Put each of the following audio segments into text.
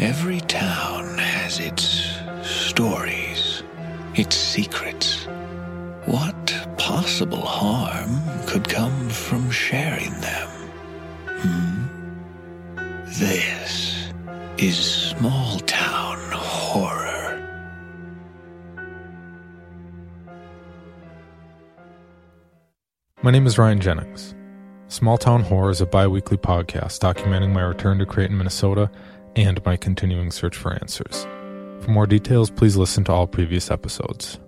Every town has its stories, its secrets. What possible harm could come from sharing them? This is Small Town Horror. My name is Ryan Jennings. Small Town Horror is a bi-weekly podcast documenting my return to Creighton, Minnesota, and my continuing search for answers. For more details, please listen to all previous episodes.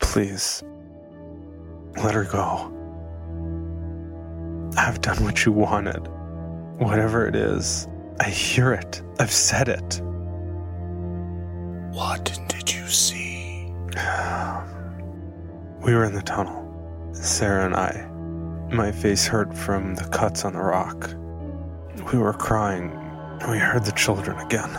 Please, let her go. I've done what you wanted. Whatever it is, I hear it. I've said it. What did you see? We were in the tunnel, Sarah and I. My face hurt from the cuts on the rock. We were crying. We heard the children again.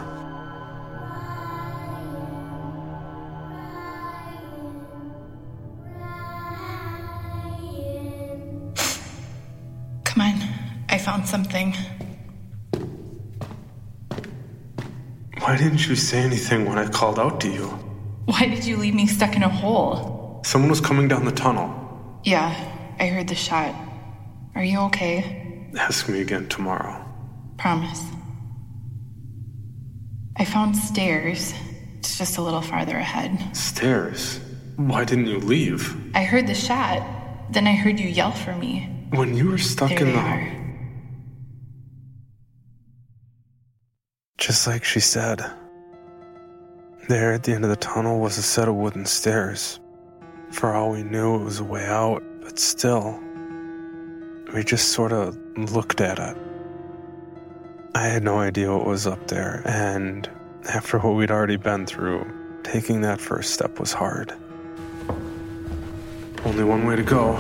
Something. Why didn't you say anything when I called out to you? Why did you leave me stuck in a hole? Someone was coming down the tunnel. Yeah, I heard the shot. Are you okay? Ask me again tomorrow. Promise. I found stairs. It's just a little farther ahead. Stairs? Why didn't you leave? I heard the shot. Then I heard you yell for me. When you were stuck there in the hole. Just like she said. There at the end of the tunnel was a set of wooden stairs. For all we knew, it was a way out, but still, we just sort of looked at it. I had no idea what was up there, and after what we'd already been through, taking that first step was hard. Only one way to go.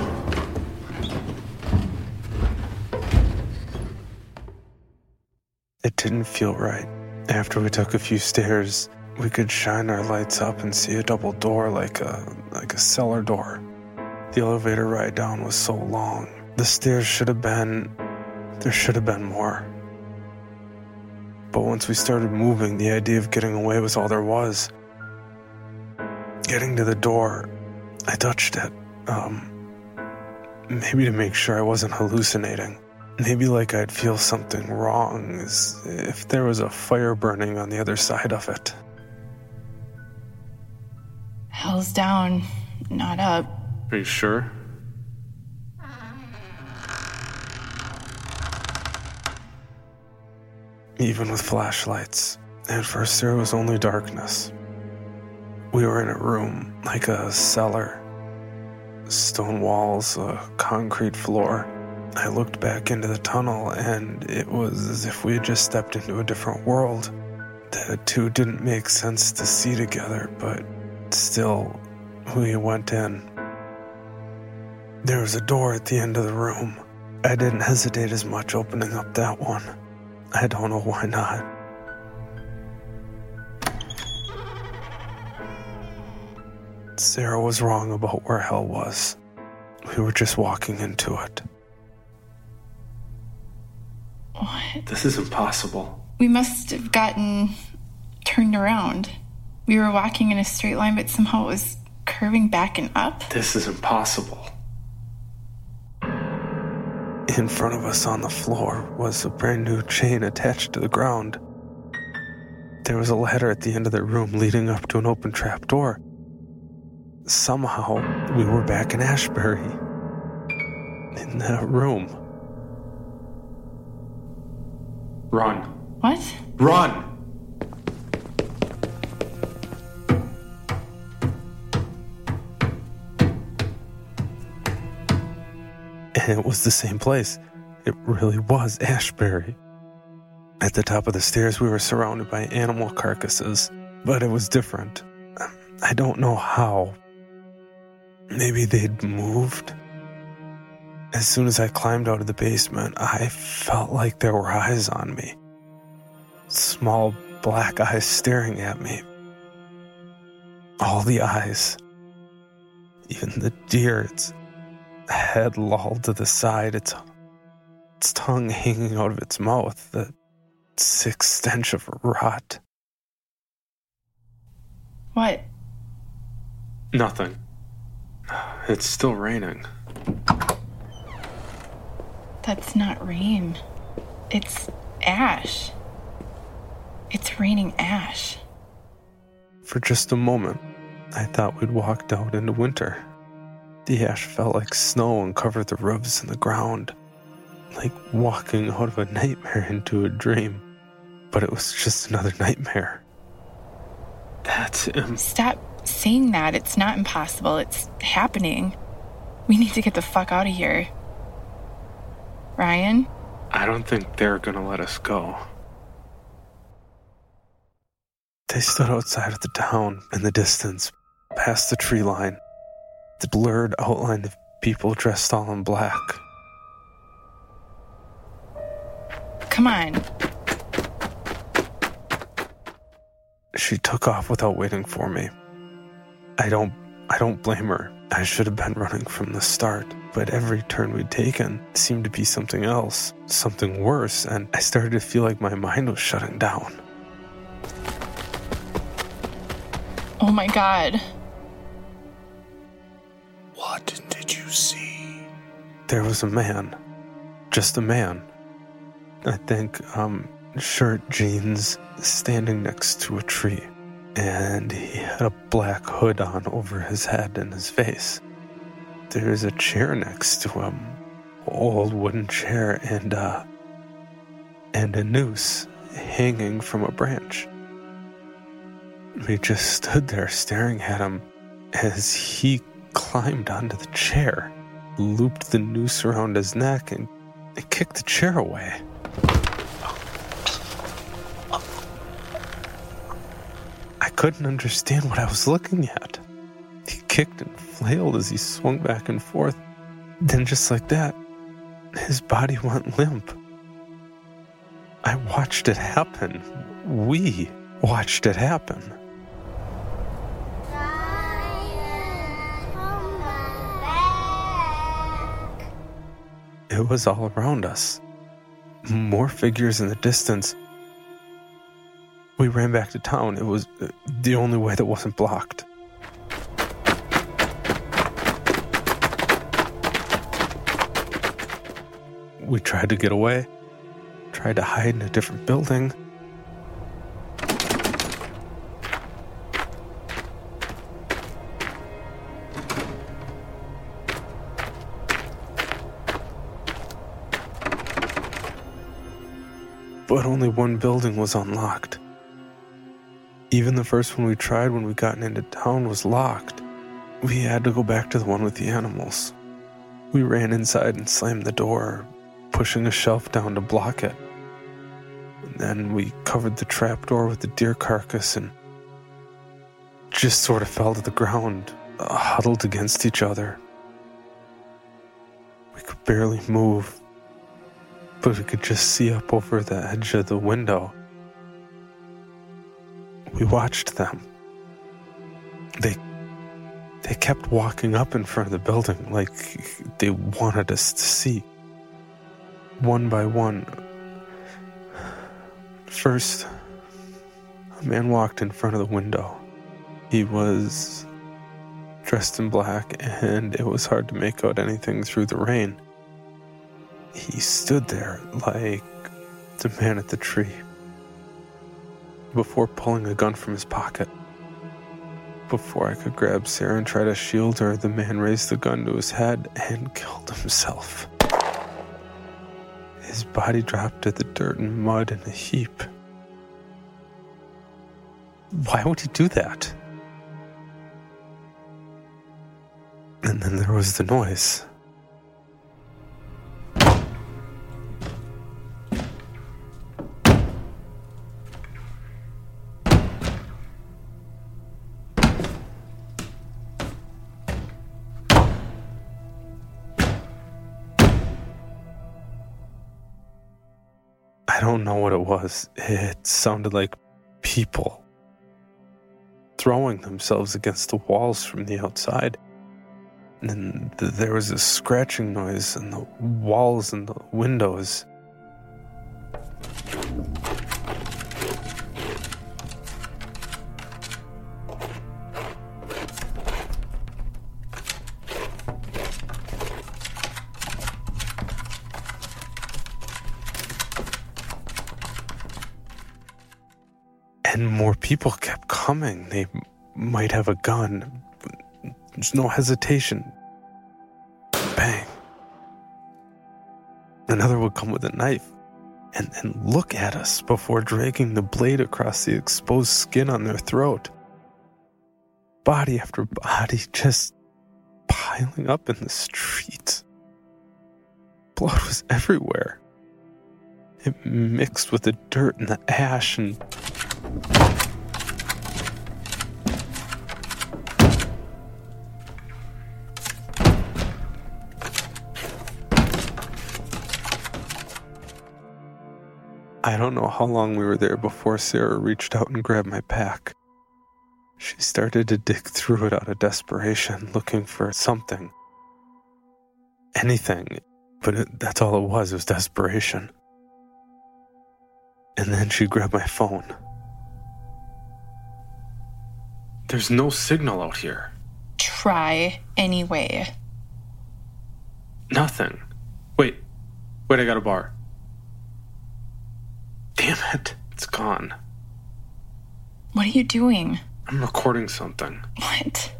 It didn't feel right. After we took a few stairs, we could shine our lights up and see a double door like a cellar door. The elevator ride down was so long. The stairs there should have been more. But once we started moving, the idea of getting away was all there was. Getting to the door, I touched it. Maybe to make sure I wasn't hallucinating. Maybe like I'd feel something wrong, as if there was a fire burning on the other side of it. Hell's down, not up. Are you sure? Even with flashlights, at first there was only darkness. We were in a room, like a cellar. Stone walls, a concrete floor. I looked back into the tunnel, and it was as if we had just stepped into a different world. The two didn't make sense to see together, but still, we went in. There was a door at the end of the room. I didn't hesitate as much opening up that one. I don't know why not. Sarah was wrong about where hell was. We were just walking into it. What? This is impossible. We must have gotten turned around. We were walking in a straight line, but somehow it was curving back and up. This is impossible. In front of us on the floor was a brand new chain attached to the ground. There was a ladder at the end of the room leading up to an open trapdoor. Somehow, we were back in Ashbury. In that room. Run. What? Run! And it was the same place. It really was Ashbury. At the top of the stairs, we were surrounded by animal carcasses, but it was different. I don't know how. Maybe they'd moved? As soon as I climbed out of the basement, I felt like there were eyes on me. Small black eyes staring at me. All the eyes. Even the deer, its head lolled to the side, its tongue hanging out of its mouth, the sick stench of rot. What? Nothing. It's still raining. That's not rain. It's ash. It's raining ash. For just a moment, I thought we'd walked out into winter. The ash felt like snow and covered the roofs and the ground, like walking out of a nightmare into a dream. But it was just another nightmare. That's him. Stop saying that. It's not impossible. It's happening. We need to get the fuck out of here. Ryan? I don't think they're gonna let us go. They stood outside of the town in the distance, past the tree line, the blurred outline of people dressed all in black. Come on. She took off without waiting for me. I don't blame her. I should have been running from the start, but every turn we'd taken seemed to be something else, something worse, and I started to feel like my mind was shutting down. Oh my God. What did you see? There was a man. Just a man. I think, shirt, jeans, standing next to a tree. And he had a black hood on over his head and his face. There was a chair next to him. Old wooden chair and a noose hanging from a branch. We just stood there staring at him as he climbed onto the chair, looped the noose around his neck, and kicked the chair away. I couldn't understand what I was looking at. He kicked and flailed as he swung back and forth. Then just like that, his body went limp. I watched it happen. We watched it happen. It was all around us. More figures in the distance. We ran back to town. It was the only way that wasn't blocked. We tried to get away, tried to hide in a different building. But only one building was unlocked. Even the first one we tried when we gotten into town was locked. We had to go back to the one with the animals. We ran inside and slammed the door, pushing a shelf down to block it. And then we covered the trapdoor with the deer carcass and just sort of fell to the ground, huddled against each other. We could barely move, but we could just see up over the edge of the window. We watched them. They kept walking up in front of the building like they wanted us to see. One by one. First, a man walked in front of the window. He was dressed in black, and it was hard to make out anything through the rain. He stood there like the man at the tree before pulling a gun from his pocket. Before I could grab Sarah and try to shield her, the man raised the gun to his head and killed himself. His body dropped to the dirt and mud in a heap. Why would he do that? And then there was the noise. I don't know what it was. It sounded like people throwing themselves against the walls from the outside. And there was a scratching noise in the walls and the windows. And more people kept coming. They might have a gun. There's no hesitation. Bang. Another would come with a knife and look at us before dragging the blade across the exposed skin on their throat. Body after body just piling up in the street. Blood was everywhere. It mixed with the dirt and the ash and... I don't know how long we were there before Sarah reached out and grabbed my pack. She started to dig through it out of desperation, looking for something. Anything. But that's all it was desperation. And then she grabbed my phone. There's no signal out here. Try anyway. Nothing. Wait, I got a bar. Damn it, it's gone. What are you doing? I'm recording something. What?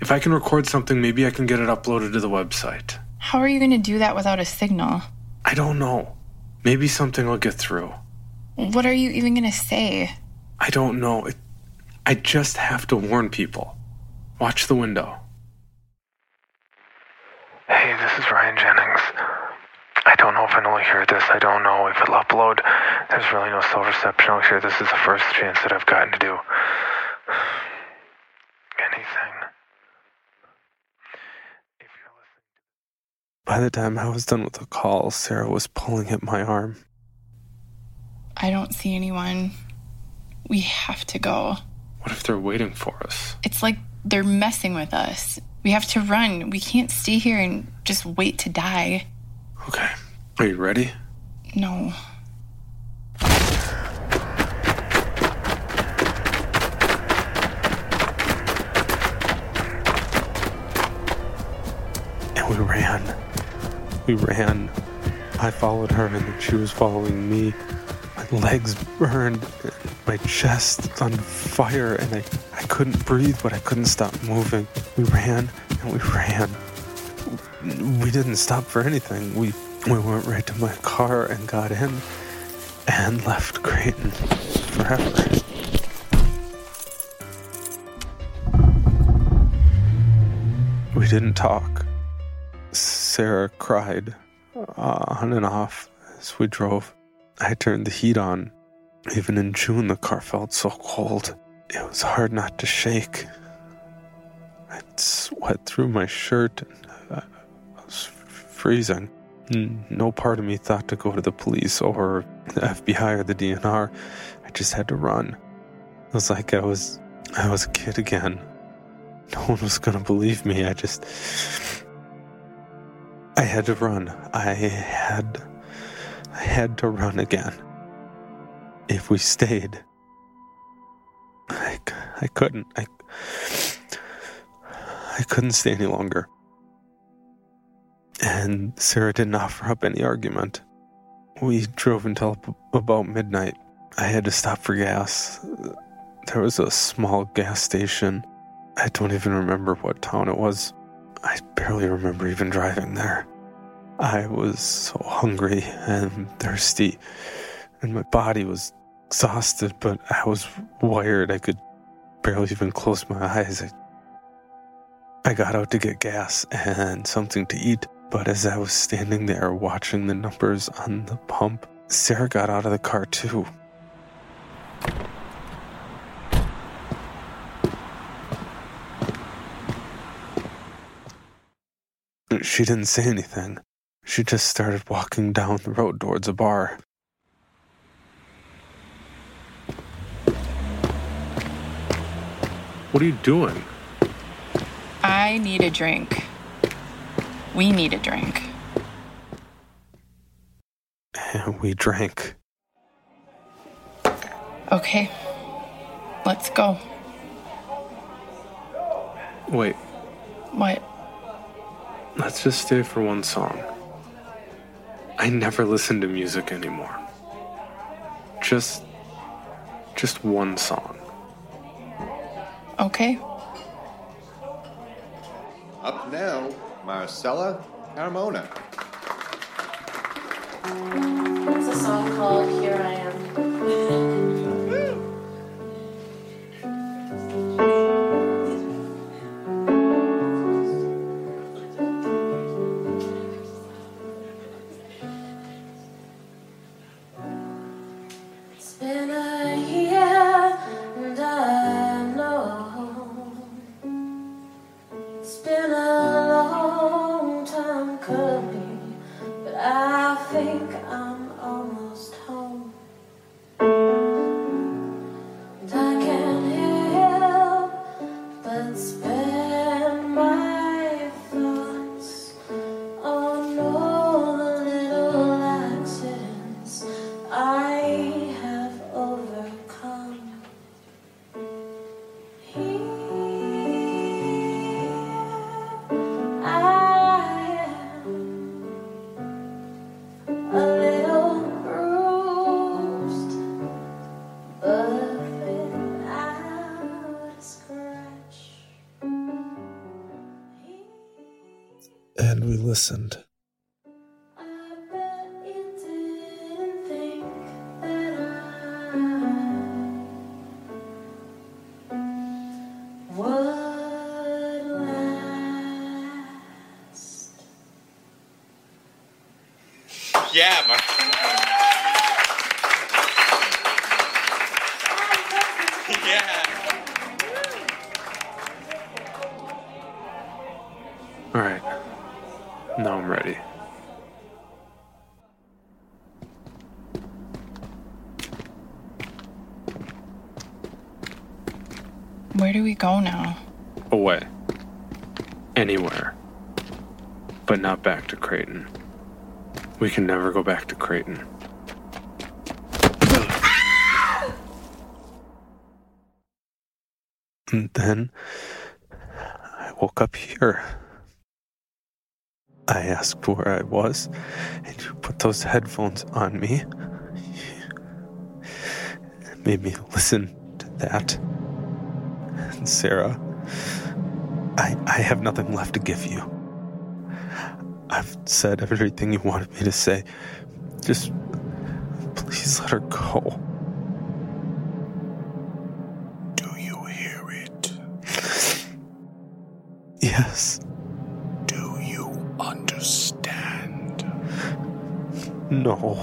If I can record something, maybe I can get it uploaded to the website. How are you going to do that without a signal? I don't know. Maybe something will get through. What are you even going to say? I don't know. I just have to warn people. Watch the window. Hey, this is Ryan Jennings. I don't know if I'll hear this. I don't know if it'll upload. There's really no cell reception out here. This is the first chance that I've gotten to do anything. If you're listening. By the time I was done with the call, Sarah was pulling at my arm. I don't see anyone. We have to go. What if they're waiting for us? It's like they're messing with us. We have to run. We can't stay here and just wait to die. Okay. Are you ready? No. And we ran. I followed her and then she was following me. My legs burned, my chest on fire, and I couldn't breathe, but I couldn't stop moving. We ran, and we ran. We didn't stop for anything. We went right to my car and got in and left Creighton forever. We didn't talk. Sarah cried on and off as we drove. I turned the heat on. Even in June, the car felt so cold. It was hard not to shake. I'd sweat through my shirt. And I was freezing. No part of me thought to go to the police or the FBI or the DNR. I just had to run. It was like I was a kid again. No one was going to believe me. I had to run. I had to run again. If we stayed, I couldn't. I couldn't stay any longer. And Sarah didn't offer up any argument. We drove until about midnight. I had to stop for gas. There was a small gas station. I don't even remember what town it was. I barely remember even driving there. I was so hungry and thirsty, and my body was exhausted, but I was wired. I could barely even close my eyes. I got out to get gas and something to eat, but as I was standing there watching the numbers on the pump, Sarah got out of the car too. She didn't say anything. She just started walking down the road towards a bar. What are you doing? I need a drink. We need a drink. We drank. Okay. Let's go. Wait. What? Let's just stay for one song. I never listen to music anymore. Just one song. Okay. Up now, Marcella Carmona. It's a song called Here I Am. And we listened. Yeah, Mark. Yeah. All right. Now I'm ready. Where do we go now? Away. Anywhere. But not back to Creighton. We can never go back to Creighton. And then I woke up here. I asked where I was, and you put those headphones on me. It made me listen to that. And Sarah, I have nothing left to give you. I've said everything you wanted me to say. Just please let her go. Do you hear it? Yes. No.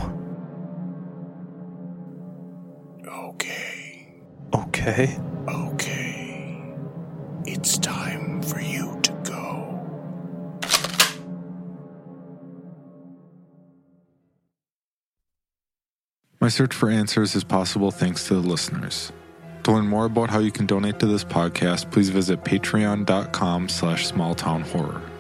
Okay. It's time for you to go. My search for answers is possible thanks to the listeners. To learn more about how you can donate to this podcast, please visit patreon.com/smalltownhorror.